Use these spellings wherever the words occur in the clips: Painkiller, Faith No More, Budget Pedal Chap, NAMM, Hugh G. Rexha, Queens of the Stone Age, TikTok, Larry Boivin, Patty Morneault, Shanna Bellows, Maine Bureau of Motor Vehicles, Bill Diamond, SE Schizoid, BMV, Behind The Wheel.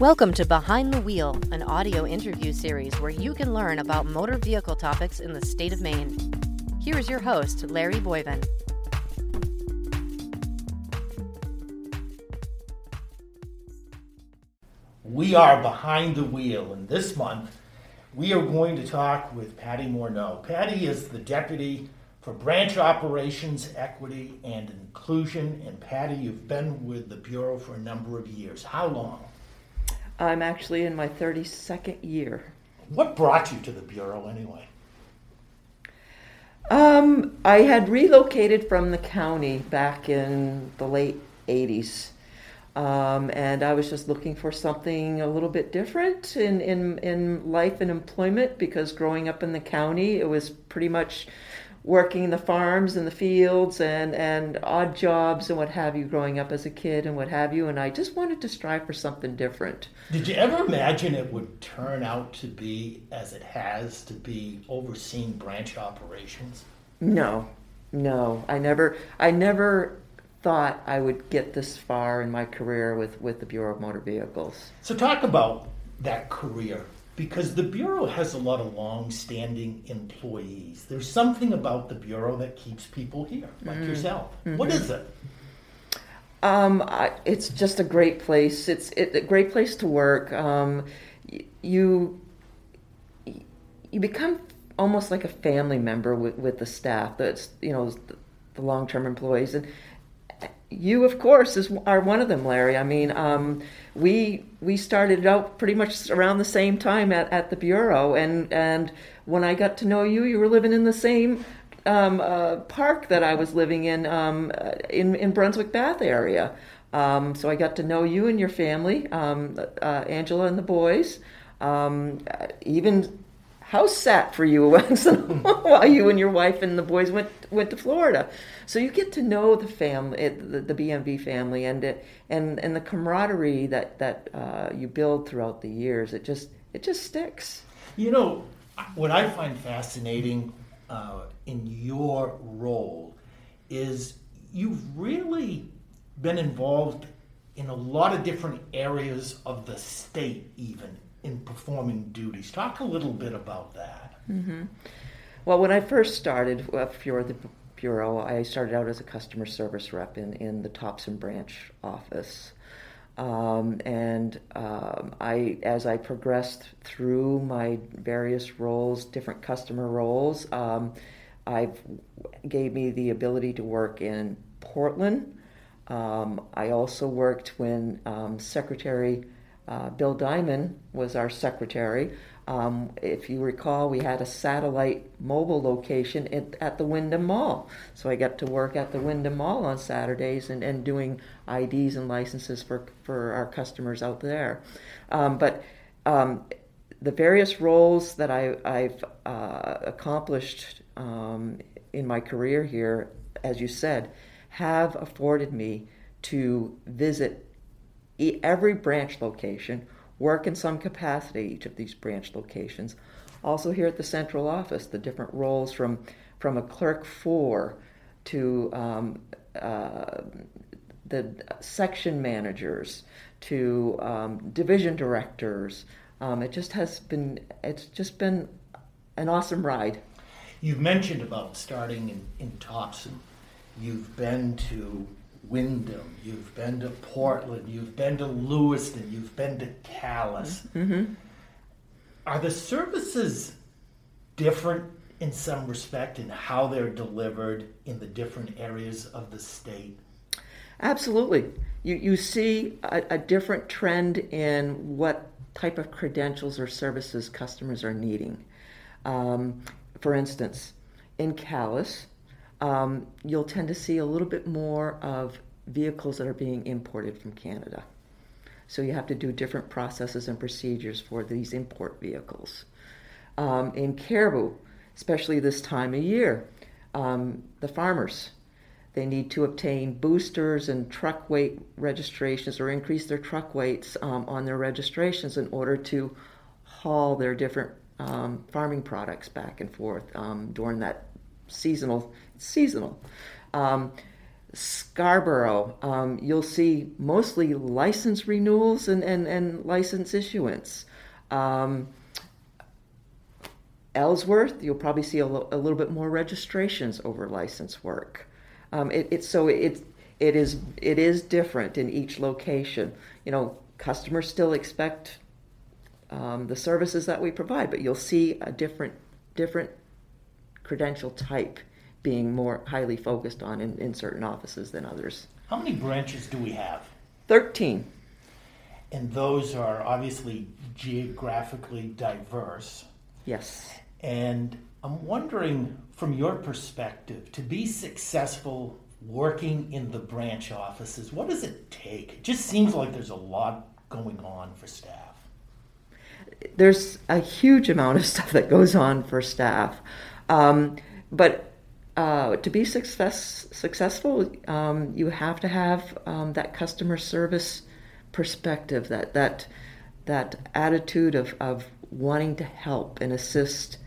Welcome to Behind the Wheel, an audio interview series where you can learn about motor vehicle topics in the state of Maine. Here is your host, Larry Boivin. We are Behind the Wheel, and this month we are going to talk with Patty Morneault. Patty is the Deputy for Branch Operations, Equity, and Inclusion. And Patty, you've been with the Bureau for a number of years. How long? I'm actually in my 32nd year. What brought you to the Bureau anyway? I had relocated from the county back in the late 80s, and I was just looking for something a little bit different in life and employment, because growing up in the county, it was pretty much working the farms and the fields and odd jobs and what have you, growing up as a kid and what have you, and I just wanted to strive for something different. Did you ever imagine it would turn out to be as it has, to be overseeing branch operations? No. I never thought I would get this far in my career with the Bureau of Motor Vehicles. So talk about that career, because the Bureau has a lot of long-standing employees. There's something about the Bureau that keeps people here, like yourself. Mm-hmm. What is it? It's just a great place. It's a great place to work. You become almost like a family member with the staff. That's, you know, the long-term employees, and you, of course, are one of them, Larry. I mean, we started out pretty much around the same time at the Bureau, and when I got to know you, you were living in the same park that I was living in Brunswick Bath area. So I got to know you and your family, Angela and the boys, even house sat for you once in a while. You and your wife and the boys went to Florida, so you get to know the family, the BMV family, and the camaraderie that you build throughout the years. It just sticks. You know what I find fascinating in your role is you've really been involved in a lot of different areas of the state, even in performing duties. Talk a little bit about that. Mm-hmm. Well, when I first started for the Bureau, I started out as a customer service rep in the Thompson branch office. As I progressed through my various roles, different customer roles, I've gave me the ability to work in Portland. I also worked when Secretary Bill Diamond was our secretary. If you recall, we had a satellite mobile location at the Wyndham Mall. So I got to work at the Wyndham Mall on Saturdays and doing IDs and licenses for our customers out there. The various roles that I've accomplished in my career here, as you said, have afforded me to visit every branch location, work in some capacity at each of these branch locations. Also here at the central office, the different roles from a clerk four to the section managers to division directors. It's just been an awesome ride. You've mentioned about starting in Thompson. You've been to Wyndham, you've been to Portland, you've been to Lewiston, you've been to Callis. Mm-hmm. Are the services different in some respect in how they're delivered in the different areas of the state? Absolutely. You see a different trend in what type of credentials or services customers are needing. For instance, in Callis, you'll tend to see a little bit more of vehicles that are being imported from Canada. So you have to do different processes and procedures for these import vehicles. In Caribou, especially this time of year, the farmers, they need to obtain boosters and truck weight registrations, or increase their truck weights on their registrations in order to haul their different farming products back and forth during that seasonal. Scarborough, you'll see mostly license renewals and license issuance. Ellsworth, you'll probably see a little bit more registrations over license work. It is different in each location. You know, customers still expect the services that we provide, but you'll see a different credential type being more highly focused on in certain offices than others. How many branches do we have? 13. And those are obviously geographically diverse. Yes. And I'm wondering, from your perspective, to be successful working in the branch offices, what does it take? It just seems like there's a lot going on for staff. There's a huge amount of stuff that goes on for staff. But to be successful, you have to have that customer service perspective, that attitude of wanting to help and assist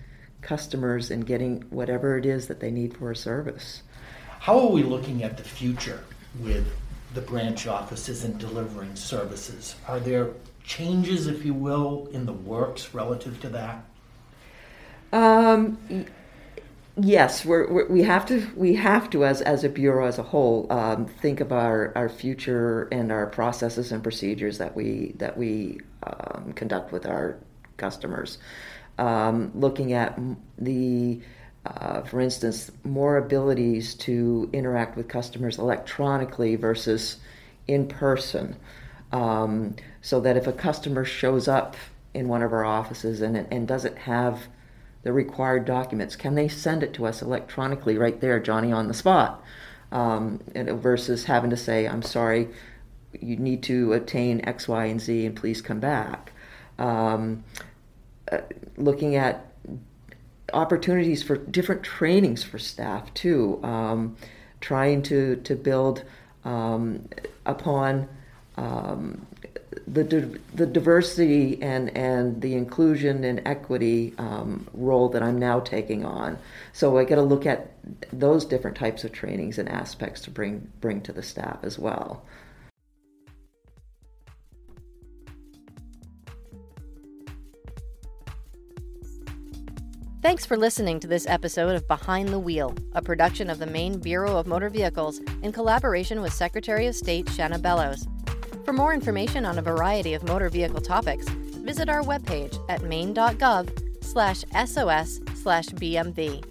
customers in getting whatever it is that they need for a service. How are we looking at the future with the branch offices and delivering services? Are there changes, if you will, in the works relative to that? Yes, we have to as a bureau as a whole think of our future and our processes and procedures that we conduct with our customers. Looking at the, for instance, more abilities to interact with customers electronically versus in person, so that if a customer shows up in one of our offices and doesn't have the required documents, can they send it to us electronically right there, Johnny, on the spot? Versus having to say, I'm sorry, you need to attain X, Y, and Z, and please come back. Looking at opportunities for different trainings for staff, too. Trying to build upon the diversity and the inclusion and equity role that I'm now taking on. So I got to look at those different types of trainings and aspects to bring to the staff as well. Thanks for listening to this episode of Behind the Wheel, a production of the Maine Bureau of Motor Vehicles in collaboration with Secretary of State Shanna Bellows. For more information on a variety of motor vehicle topics, visit our webpage at maine.gov/sos/BMV.